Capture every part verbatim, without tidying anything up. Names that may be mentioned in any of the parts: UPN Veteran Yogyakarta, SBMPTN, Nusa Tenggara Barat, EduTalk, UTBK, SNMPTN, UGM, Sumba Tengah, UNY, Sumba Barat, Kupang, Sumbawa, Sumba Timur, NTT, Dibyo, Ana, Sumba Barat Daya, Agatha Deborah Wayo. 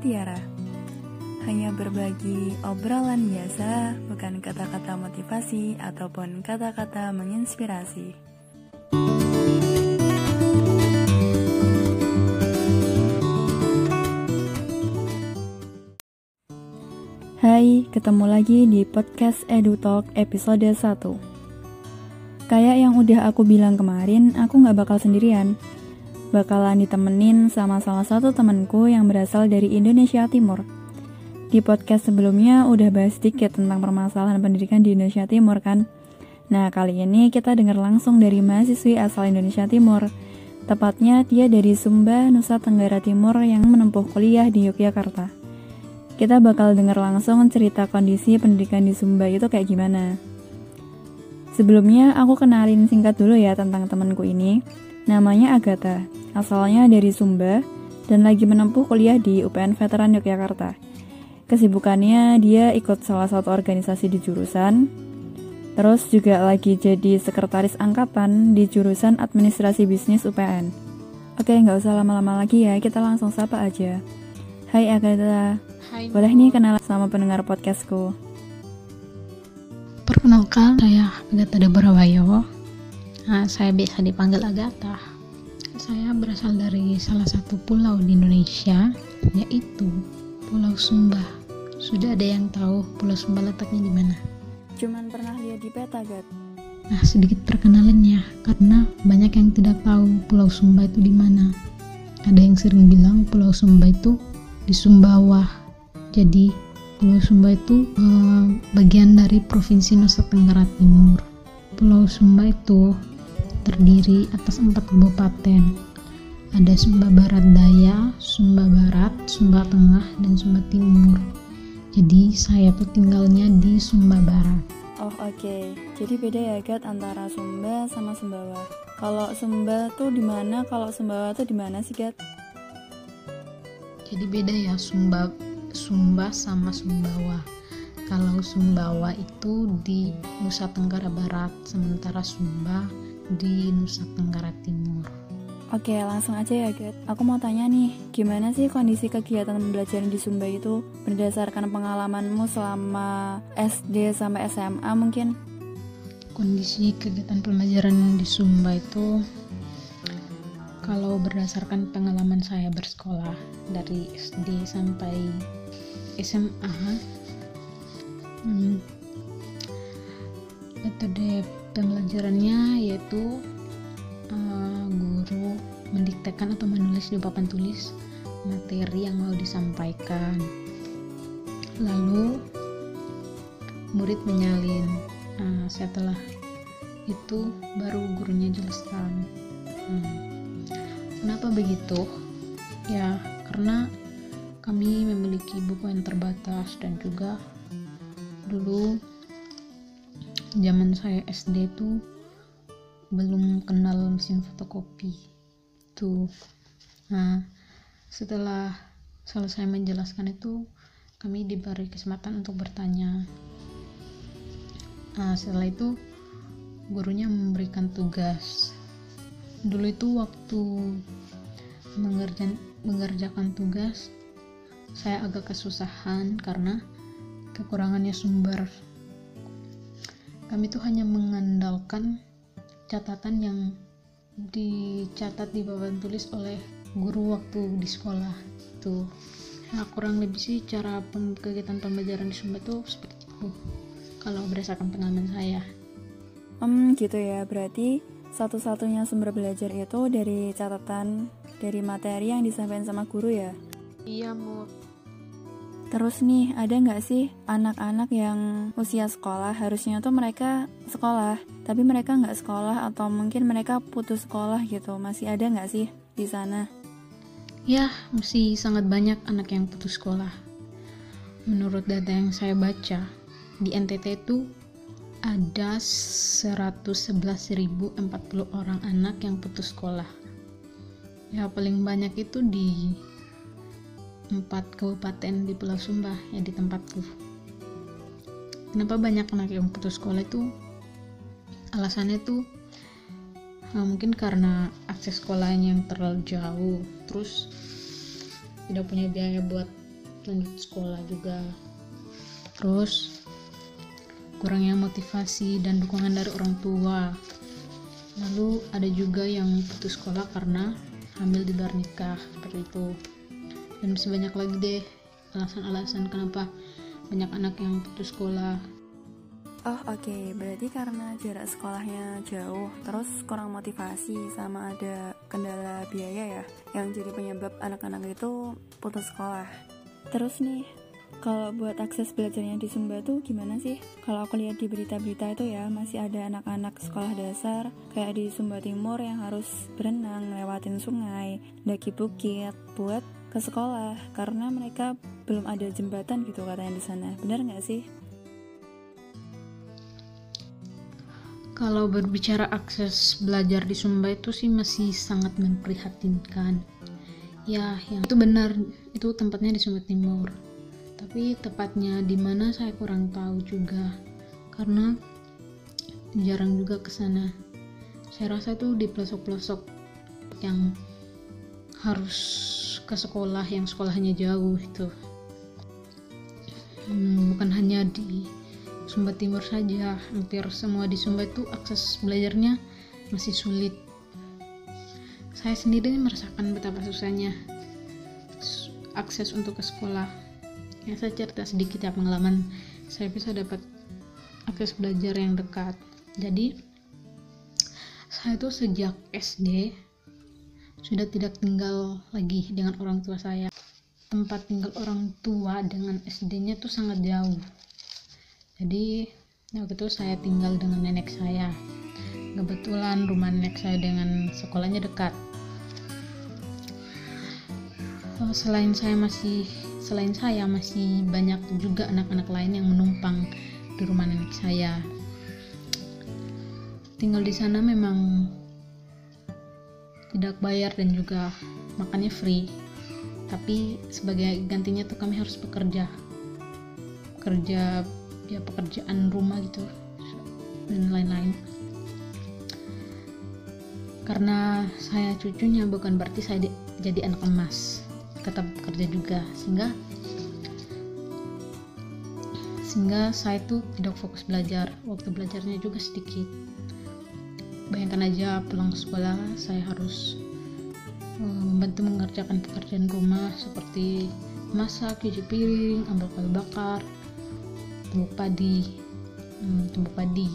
Mutiara. Hanya berbagi obrolan biasa, bukan kata-kata motivasi ataupun kata-kata menginspirasi. Hai, ketemu lagi di podcast EduTalk episode satu. Kayak yang udah aku bilang kemarin, aku gak bakal sendirian. Bakalan ditemenin sama salah satu temanku yang berasal dari Indonesia Timur. Di podcast sebelumnya udah bahas sedikit tentang permasalahan pendidikan di Indonesia Timur kan. Nah, kali ini kita dengar langsung dari mahasiswi asal Indonesia Timur. Tepatnya dia dari Sumba, Nusa Tenggara Timur yang menempuh kuliah di Yogyakarta. Kita bakal dengar langsung cerita kondisi pendidikan di Sumba itu kayak gimana. Sebelumnya aku kenalin singkat dulu ya tentang temanku ini. Namanya Agatha, asalnya dari Sumba, dan lagi menempuh kuliah di U P N Veteran Yogyakarta. Kesibukannya dia ikut salah satu organisasi di jurusan, terus juga lagi jadi sekretaris angkatan di jurusan administrasi bisnis U P N. Oke, nggak usah lama-lama lagi ya, kita langsung sapa aja. Hai Agatha, Hai, boleh nih kenalan sama pendengar podcastku. Perkenalkan, saya Agatha Deborah Wayo. Nah, saya biasa dipanggil Agatha. Saya berasal dari salah satu pulau di Indonesia, yaitu Pulau Sumba. Sudah ada yang tahu Pulau Sumba letaknya di mana? Cuman pernah lihat di peta, Gat. Nah, sedikit perkenalannya, karena banyak yang tidak tahu Pulau Sumba itu di mana. Ada yang sering bilang Pulau Sumba itu di Sumbawa. Jadi, Pulau Sumba itu eh, bagian dari Provinsi Nusa Tenggara Timur. Pulau Sumba itu terdiri atas empat kabupaten. Ada Sumba Barat Daya, Sumba Barat, Sumba Tengah, dan Sumba Timur. Jadi saya tuh tinggalnya di Sumba Barat. Oh oke, okay. Jadi beda ya Gat antara Sumba sama Sumbawa. Kalau Sumba tuh di mana? Kalau Sumbawa tuh di mana sih Gat? Jadi beda ya Sumba Sumba sama Sumbawa. Kalau Sumbawa itu di Nusa Tenggara Barat, sementara Sumba di Nusa Tenggara Timur. Oke, langsung aja ya, Gat. Aku mau tanya nih, gimana sih kondisi kegiatan pembelajaran di Sumba itu berdasarkan pengalamanmu selama S D sampai S M A mungkin? Kondisi kegiatan pembelajaran di Sumba itu, kalau berdasarkan pengalaman saya bersekolah dari S D sampai S M A, hmm, metode pembelajarannya yaitu uh, guru mendiktekan atau menulis di papan tulis materi yang mau disampaikan, lalu murid menyalin. Uh, setelah itu baru gurunya jelaskan. hmm. Kenapa begitu? Ya karena kami memiliki buku yang terbatas, dan juga dulu zaman saya S D tuh belum kenal mesin fotokopi tuh. Nah, setelah selesai menjelaskan itu, kami diberi kesempatan untuk bertanya. Nah, setelah itu gurunya memberikan tugas. Dulu itu waktu mengerjakan, mengerjakan tugas saya agak kesusahan karena kekurangannya sumber. Kami tuh hanya mengandalkan catatan yang dicatat di papan tulis oleh guru waktu di sekolah tuh. Nah, kurang lebih sih cara pem- kegiatan pembelajaran di Sumba tuh seperti itu kalau berdasarkan pengalaman saya. Hmm gitu ya, berarti satu-satunya sumber belajar itu dari catatan, dari materi yang disampaikan sama guru ya? Iya Mut. Terus nih, ada nggak sih anak-anak yang usia sekolah, harusnya tuh mereka sekolah, tapi mereka nggak sekolah atau mungkin mereka putus sekolah gitu, masih ada nggak sih di sana? Ya, masih sangat banyak anak yang putus sekolah. Menurut data yang saya baca, di N T T itu ada seratus sebelas ribu empat puluh orang anak yang putus sekolah. Ya, paling banyak itu di empat kabupaten di Pulau Sumba ya, di tempatku. Kenapa banyak anak yang putus sekolah itu? Alasannya tuh nah, mungkin karena akses sekolahnya yang terlalu jauh, terus tidak punya biaya buat lanjut sekolah juga. Terus kurangnya motivasi dan dukungan dari orang tua. Lalu ada juga yang putus sekolah karena hamil di luar nikah, seperti itu. Dan masih banyak lagi deh alasan-alasan kenapa banyak anak yang putus sekolah. Oh oke, okay. Berarti karena jarak sekolahnya jauh, terus kurang motivasi, sama ada kendala biaya ya, yang jadi penyebab anak-anak itu putus sekolah. Terus nih, kalau buat akses belajarnya di Sumba tuh gimana sih? Kalau aku lihat di berita-berita itu ya, masih ada anak-anak sekolah dasar kayak di Sumba Timur yang harus berenang, lewatin sungai, daki bukit buat ke sekolah karena mereka belum ada jembatan gitu katanya di sana. Benar nggak sih? Kalau berbicara akses belajar di Sumba itu sih masih sangat memprihatinkan. Ya, yang itu benar, itu tempatnya di Sumba Timur. Tapi tepatnya di mana saya kurang tahu juga, karena jarang juga ke sana. Saya rasa itu di pelosok-pelosok yang harus ke sekolah, yang sekolahnya jauh itu. Hmm, bukan hanya di Sumba Timur saja, hampir semua di Sumba itu akses belajarnya masih sulit. Saya sendiri merasakan betapa susahnya akses untuk ke sekolah. Ya, saya cerita sedikit ya pengalaman saya bisa dapat akses belajar yang dekat. Jadi saya itu sejak S D sudah tidak tinggal lagi dengan orang tua saya. Tempat tinggal orang tua dengan S D-nya tuh sangat jauh. Jadi waktu itu saya tinggal dengan nenek saya. Kebetulan rumah nenek saya dengan sekolahnya dekat. Selain saya masih selain saya masih banyak juga anak-anak lain yang menumpang di rumah nenek saya. Tinggal di sana memang tidak bayar dan juga makannya free. Tapi sebagai gantinya tuh kami harus bekerja. Kerja ya pekerjaan rumah gitu dan lain-lain. Karena saya cucunya bukan berarti saya di, jadi anak emas, tetap bekerja juga, sehingga sehingga saya tuh tidak fokus belajar, waktu belajarnya juga sedikit. Bayangkan aja pulang sekolah saya harus membantu mengerjakan pekerjaan rumah seperti masak, cuci piring, ambil kayu bakar, tumbuk padi. Hmm, tumbuk padi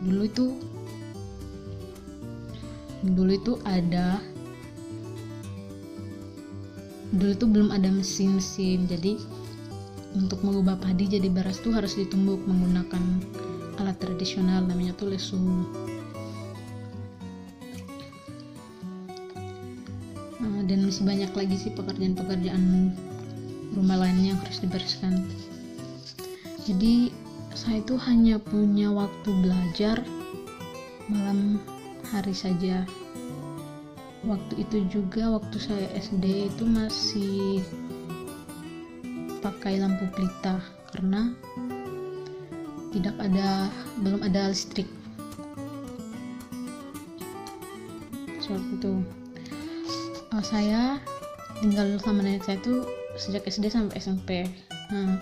dulu itu dulu itu ada dulu itu belum ada mesin-mesin, jadi untuk mengubah padi jadi beras tuh harus ditumbuk menggunakan alat tradisional namanya tuh lesung. Hmm, dan masih banyak lagi sih pekerjaan-pekerjaan rumah lainnya yang harus dibereskan. Jadi saya itu hanya punya waktu belajar malam hari saja. Waktu itu juga waktu saya S D itu masih pakai lampu pelita karena tidak ada belum ada listrik. Seperti itu. Oh, saya tinggal sama nenek saya itu sejak S D sampai S M P. Hmm.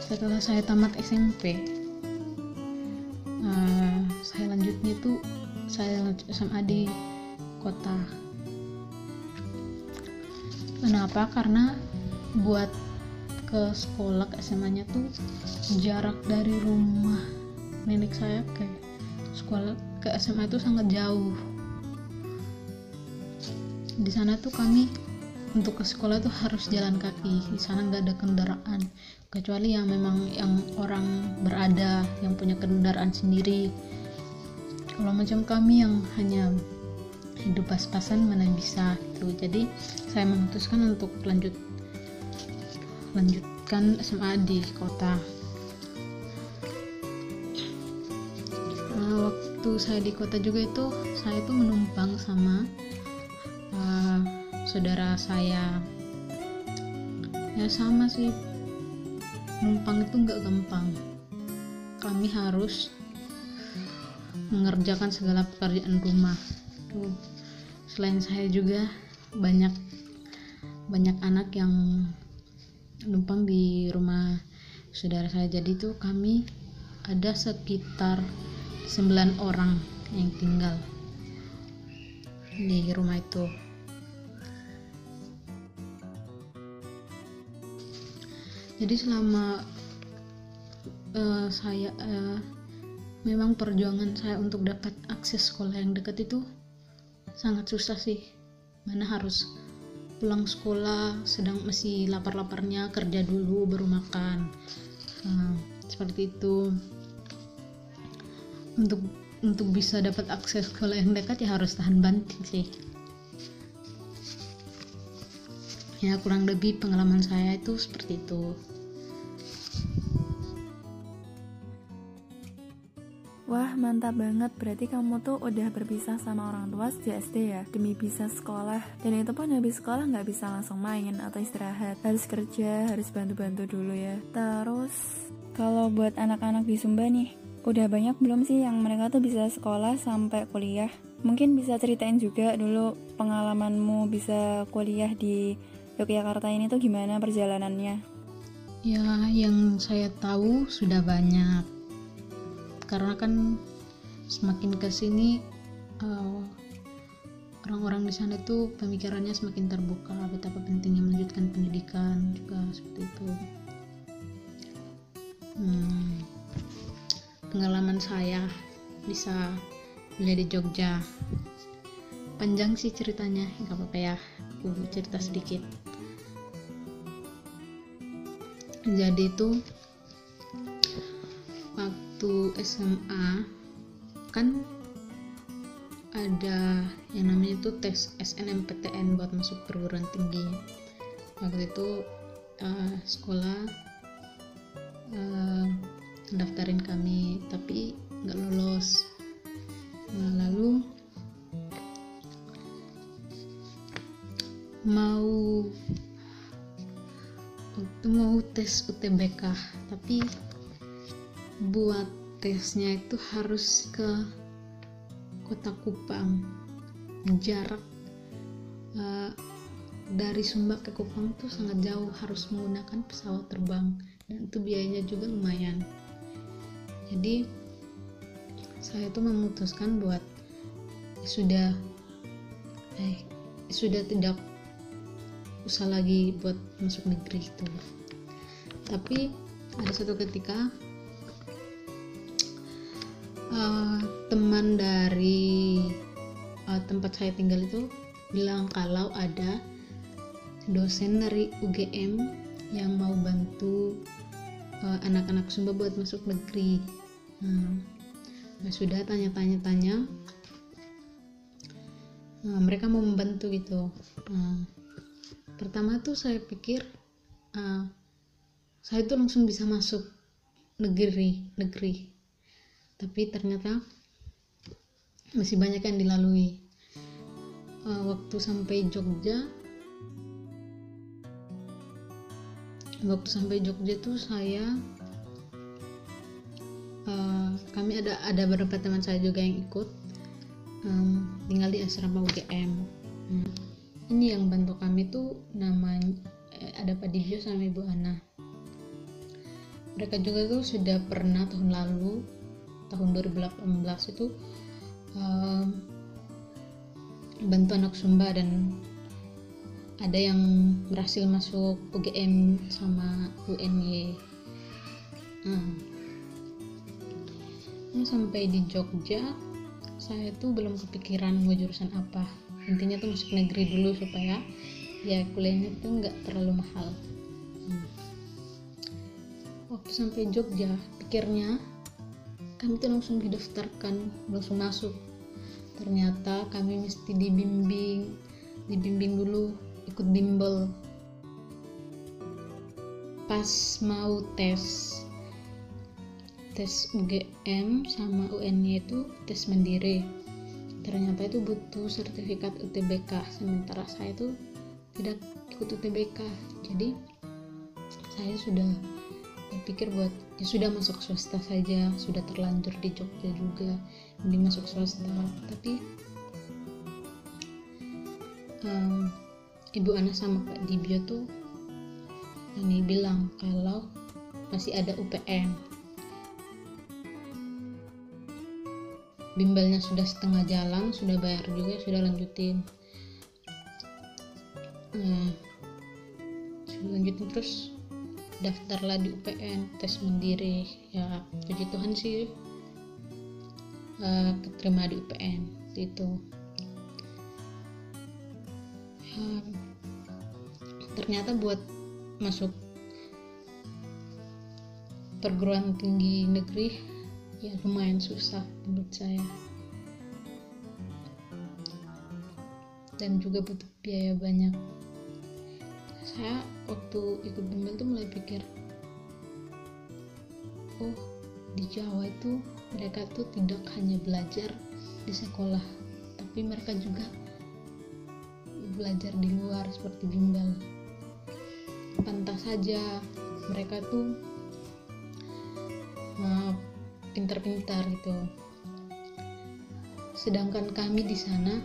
Setelah saya tamat S M P, uh, saya lanjutnya tuh saya lanjut S M A di kota. Kenapa? Karena buat ke sekolah ke S M A-nya tuh jarak dari rumah nenek saya ke sekolah ke S M A itu sangat jauh. Di sana tuh kami untuk ke sekolah tuh harus jalan kaki. Di sana nggak ada kendaraan, kecuali yang memang yang orang berada yang punya kendaraan sendiri. Kalau macam kami yang hanya hidup pas-pasan mana bisa gitu. Jadi saya memutuskan untuk lanjut lanjutkan S M A di kota. Nah, waktu saya di kota juga itu saya itu menumpang sama uh, saudara saya. Ya sama sih, numpang itu nggak gampang. Kami harus mengerjakan segala pekerjaan rumah. Tuh, selain saya juga banyak banyak anak yang numpang di rumah saudara saya. Jadi tuh kami ada sekitar sembilan orang yang tinggal di rumah itu. Jadi selama uh, saya uh, memang perjuangan saya untuk dapat akses sekolah yang dekat itu sangat susah sih. Mana harus pulang sekolah sedang masih lapar-laparnya, kerja dulu baru makan, uh, seperti itu. Untuk untuk bisa dapat akses sekolah yang dekat ya harus tahan banting sih. Ya kurang lebih pengalaman saya itu seperti itu. Wah mantap banget, berarti kamu tuh udah berpisah sama orang tua sejak S D ya, demi bisa sekolah. Dan itu pun habis sekolah gak bisa langsung main atau istirahat, harus kerja, harus bantu-bantu dulu ya. Terus kalau buat anak-anak di Sumba nih, udah banyak belum sih yang mereka tuh bisa sekolah sampai kuliah? Mungkin bisa ceritain juga dulu pengalamanmu bisa kuliah di Yogyakarta ini tuh gimana perjalanannya? Ya yang saya tahu sudah banyak, karena kan semakin kesini uh, orang-orang di sana tuh pemikirannya semakin terbuka betapa pentingnya melanjutkan pendidikan juga seperti itu. hmm, pengalaman saya bisa kuliah di Jogja panjang sih ceritanya, nggak apa-apa ya aku cerita sedikit. Jadi tuh waktu S M A kan ada yang namanya itu tes S N M P T N buat masuk perguruan tinggi. Waktu itu uh, sekolah uh, daftarin kami tapi nggak lolos. Nah, lalu mau mau tes U T B K tapi buat tesnya itu harus ke kota Kupang. Jarak uh, dari Sumba ke Kupang tuh sangat jauh, harus menggunakan pesawat terbang dan itu biayanya juga lumayan. Jadi saya tuh memutuskan buat sudah eh sudah tidak usah lagi buat masuk negeri itu. Tapi ada satu ketika Uh, teman dari uh, tempat saya tinggal itu bilang kalau ada dosen dari U G M yang mau bantu uh, anak-anak Sumba buat masuk negeri. Nah, nah sudah tanya-tanya-tanya, nah, mereka mau membantu gitu. Nah, pertama tuh saya pikir uh, saya tuh langsung bisa masuk negeri negeri. Tapi ternyata masih banyak yang dilalui. Uh, waktu sampai Jogja waktu sampai Jogja tuh saya uh, kami ada ada beberapa teman saya juga yang ikut um, tinggal di asrama U G M. hmm. Ini yang bantu kami tuh namanya ada Pak Dibyo sama Ibu Ana. Mereka juga tuh sudah pernah tahun lalu tahun dua ribu delapan belas itu um, bantu anak Sumba, dan ada yang berhasil masuk U G M sama U N Y. hmm. Nah, sampai di Jogja saya tuh belum kepikiran mau jurusan apa, intinya tuh masuk negeri dulu supaya ya kuliahnya tuh nggak terlalu mahal. hmm. Waktu sampai Jogja pikirnya kami tuh langsung didaftarkan, langsung masuk. Ternyata kami mesti dibimbing dibimbing dulu, ikut bimbel. Pas mau tes tes U G M sama U N Y itu tes mandiri, ternyata itu butuh sertifikat U T B K, sementara saya itu tidak ikut U T B K. Jadi saya sudah pikir buat ya sudah masuk swasta saja, sudah terlanjur di Jogja juga, ini masuk swasta. Tapi um, Ibu Ana sama Pak Dibyo tuh ini bilang kalau masih ada U P N. Bimbelnya sudah setengah jalan, sudah bayar juga, sudah lanjutin. Nah, sudah lanjutin terus daftarlah di U P N, tes mandiri. Ya, puji Tuhan sih uh, keterima di U P N itu. Uh, ternyata buat masuk perguruan tinggi negeri ya lumayan susah menurut saya, dan juga butuh biaya banyak. Saya waktu ikut bimbel tuh mulai pikir, oh di Jawa itu mereka tuh tidak hanya belajar di sekolah, tapi mereka juga belajar di luar seperti bimbel. Pantas saja mereka tuh maaf pintar-pintar gitu. Sedangkan kami di sana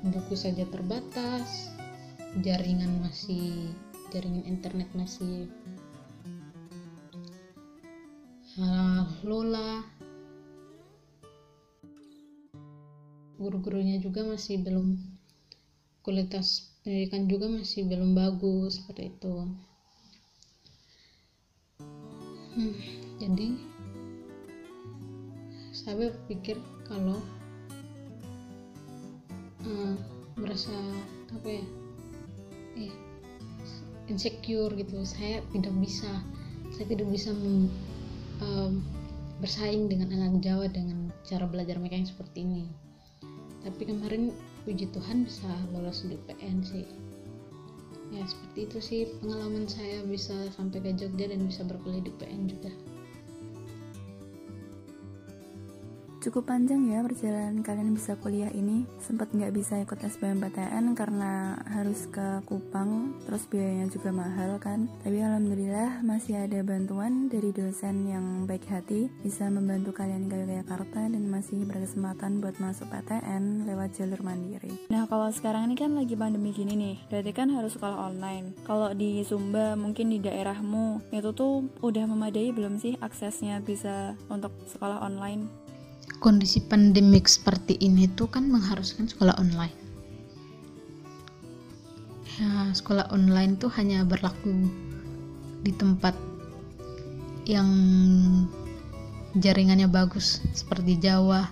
buku saja terbatas, jaringan masih jaringan internet masih uh, lola. Guru-gurunya juga masih belum, kualitas pendidikan juga masih belum bagus seperti itu. Hmm, jadi saya berpikir kalau uh, merasa apa ya eh, insecure gitu, saya tidak bisa saya tidak bisa mem, uh, bersaing dengan anak Jawa dengan cara belajar mereka yang seperti ini. Tapi kemarin puji Tuhan bisa lolos di U P N sih. Ya seperti itu sih pengalaman saya bisa sampai ke Jogja dan bisa berkuliah di U P N juga. Cukup panjang ya perjalanan kalian bisa kuliah ini. Sempat nggak bisa ikut S B M P T N karena harus ke Kupang, terus biayanya juga mahal kan. Tapi alhamdulillah masih ada bantuan dari dosen yang baik hati, bisa membantu kalian ke Yogyakarta dan masih berkesempatan buat masuk P T N lewat jalur mandiri. Nah kalau sekarang ini kan lagi pandemi gini nih, berarti kan harus sekolah online. Kalau di Sumba mungkin di daerahmu itu tuh udah memadai belum sih aksesnya bisa untuk sekolah online? Kondisi pandemik seperti ini tuh kan mengharuskan sekolah online. Ya, sekolah online tuh hanya berlaku di tempat yang jaringannya bagus seperti Jawa,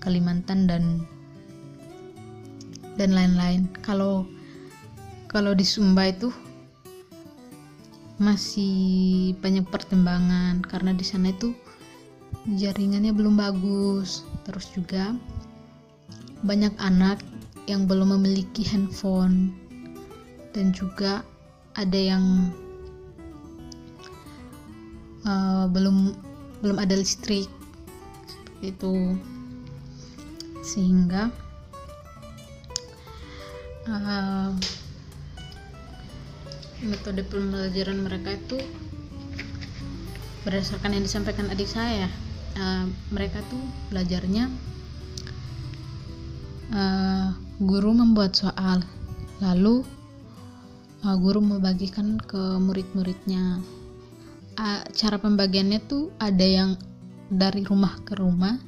Kalimantan dan dan lain-lain. Kalau kalau di Sumba itu masih banyak pertimbangan karena di sana itu jaringannya belum bagus. Terus juga banyak anak yang belum memiliki handphone, dan juga ada yang uh, belum belum ada listrik seperti itu, sehingga uh, metode pembelajaran mereka itu berdasarkan yang disampaikan adik saya. Uh, mereka tuh belajarnya uh, guru membuat soal, lalu uh, guru membagikan ke murid-muridnya. Uh, cara pembagiannya tuh ada yang dari rumah ke rumah,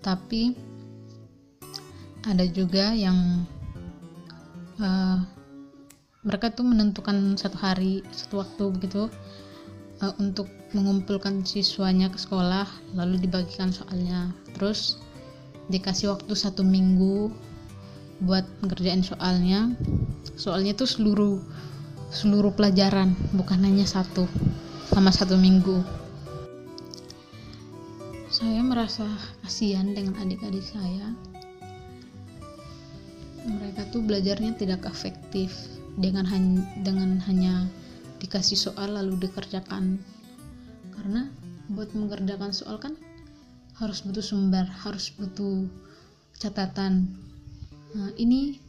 tapi ada juga yang uh, mereka tuh menentukan satu hari, satu waktu begitu uh, untuk mengumpulkan siswanya ke sekolah, lalu dibagikan soalnya. Terus dikasih waktu satu minggu buat ngerjain soalnya. Soalnya itu seluruh seluruh pelajaran, bukan hanya satu, sama satu minggu. Saya merasa kasihan dengan adik-adik saya. Mereka tuh belajarnya tidak efektif dengan hanya dengan hanya dikasih soal lalu dikerjakan. Karena buat mengerjakan soal kan harus butuh sumber, harus butuh catatan. Nah, ini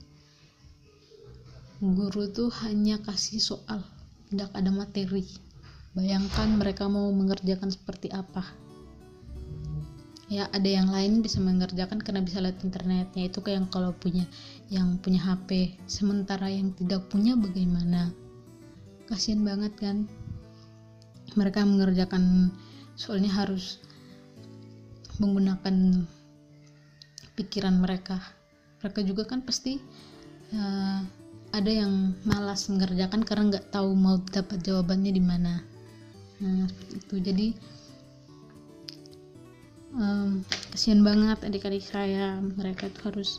guru tuh hanya kasih soal, tidak ada materi. Bayangkan mereka mau mengerjakan seperti apa. Ya ada yang lain bisa mengerjakan karena bisa lihat internetnya, itu kayak yang kalau punya yang punya H P. Sementara yang tidak punya bagaimana? Kasian banget kan, mereka mengerjakan soalnya harus menggunakan pikiran mereka. Mereka juga kan pasti uh, ada yang malas mengerjakan karena nggak tahu mau dapat jawabannya di mana. Nah, seperti itu. Jadi um, kasian banget adik-adik saya. Mereka itu harus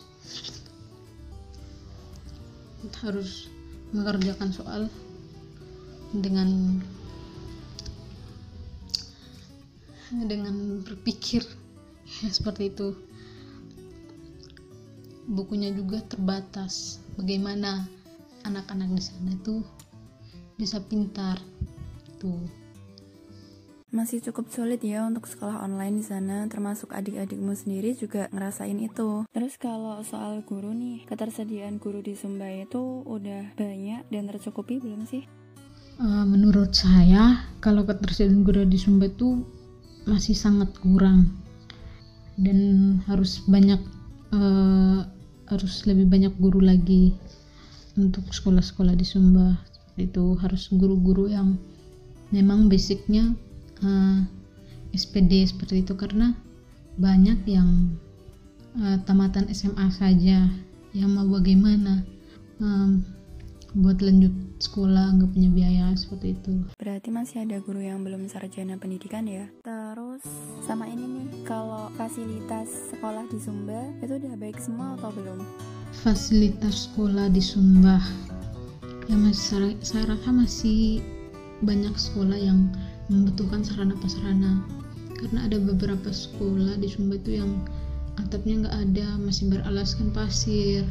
harus mengerjakan soal dengan dengan berpikir ya, seperti itu. Bukunya juga terbatas. Bagaimana anak-anak di sana itu bisa pintar tuh. Masih cukup sulit ya untuk sekolah online di sana, termasuk adik-adikmu sendiri juga ngerasain itu. Terus kalau soal guru nih, ketersediaan guru di Sumba itu udah banyak dan tercukupi belum sih? Uh, menurut saya, kalau ketersediaan guru di Sumba itu masih sangat kurang dan harus banyak uh, harus lebih banyak guru lagi untuk sekolah-sekolah di Sumba. Itu harus guru-guru yang memang basicnya Uh, S P D seperti itu, karena banyak yang uh, tamatan S M A saja yang mau bagaimana um, buat lanjut sekolah nggak punya biaya seperti itu. Berarti masih ada guru yang belum sarjana pendidikan ya. Terus sama ini nih, kalau fasilitas sekolah di Sumba itu udah baik semua atau belum? Fasilitas sekolah di Sumba ya masih, saya rasa masih banyak sekolah yang membutuhkan sarana-prasarana, karena ada beberapa sekolah di Sumba itu yang atapnya nggak ada, masih beralaskan pasir,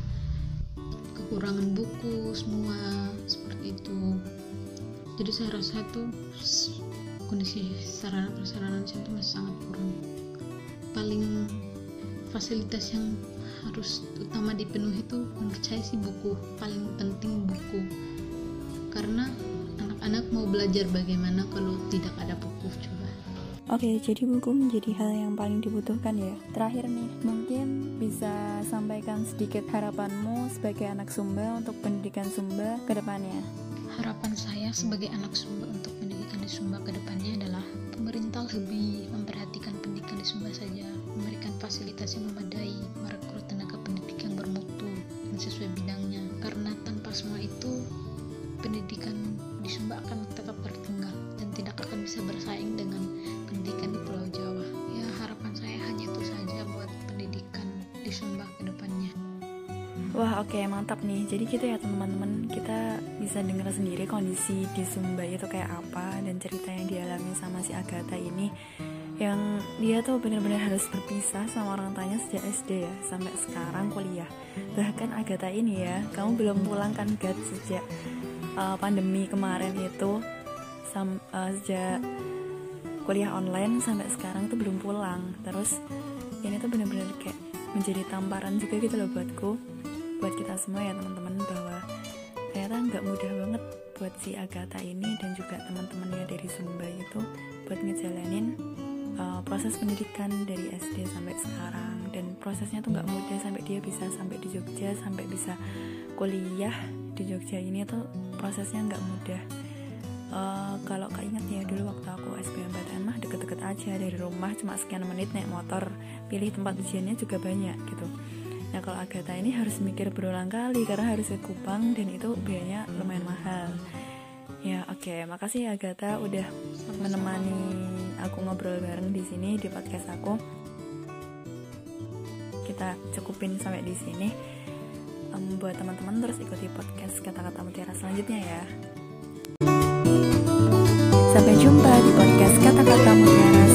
kekurangan buku semua seperti itu. Jadi saya rasa tuh kondisi sarana-prasarana itu masih sangat kurang. Paling fasilitas yang harus utama dipenuhi itu menurut saya sih buku, paling penting buku, karena anak mau belajar bagaimana kalau tidak ada buku coba. Oke, jadi buku menjadi hal yang paling dibutuhkan ya. Terakhir nih, mungkin bisa sampaikan sedikit harapanmu sebagai anak Sumba untuk pendidikan Sumba ke depannya. Harapan saya sebagai anak Sumba untuk pendidikan di Sumba ke depannya adalah pemerintah lebih memperhatikan pendidikan di Sumba saja, memberikan fasilitas yang memadai, merekrut tenaga pendidik yang bermutu dan sesuai bidangnya. Karena tanpa semua itu, pendidikan di Sumba akan tetap tertinggal dan tidak akan bisa bersaing dengan pendidikan di Pulau Jawa. Ya, harapan saya hanya itu saja buat pendidikan di Sumba ke depannya. Wah, oke, mantap nih. Jadi gitu ya teman-teman, kita bisa dengar sendiri kondisi di Sumba itu kayak apa dan cerita yang dialami sama si Agatha ini, yang dia tuh benar-benar harus berpisah sama orang tanya sejak S D ya sampai sekarang kuliah. Bahkan Agatha ini ya, kamu belum pulang kan Gat sejak Uh, pandemi kemarin itu, sam, uh, sejak kuliah online sampai sekarang tuh belum pulang. Terus ini tuh benar-benar kayak menjadi tamparan juga gitu loh buatku, buat kita semua ya teman-teman, bahwa ternyata nggak mudah banget buat si Agatha ini dan juga teman-temannya dari Sumba itu buat ngejalanin uh, proses pendidikan dari S D sampai sekarang. Dan prosesnya tuh nggak mudah sampai dia bisa sampai di Jogja, sampai bisa kuliah di Jogja ini tuh prosesnya nggak mudah. Uh, kalau keinget ya dulu waktu aku S B M P T N mah deket-deket aja dari rumah, cuma sekian menit naik motor, pilih tempat ujiannya juga banyak gitu. Nah kalau Agatha ini harus mikir berulang kali karena harus ke Kupang dan itu biayanya lumayan mahal. Ya oke, okay. Makasih ya Agatha udah menemani aku ngobrol bareng di sini di podcast aku. Kita cukupin sampai di sini. Um, buat teman-teman terus ikuti podcast Kata-Kata Mutiara selanjutnya ya. Sampai jumpa di podcast Kata-Kata Mutiara.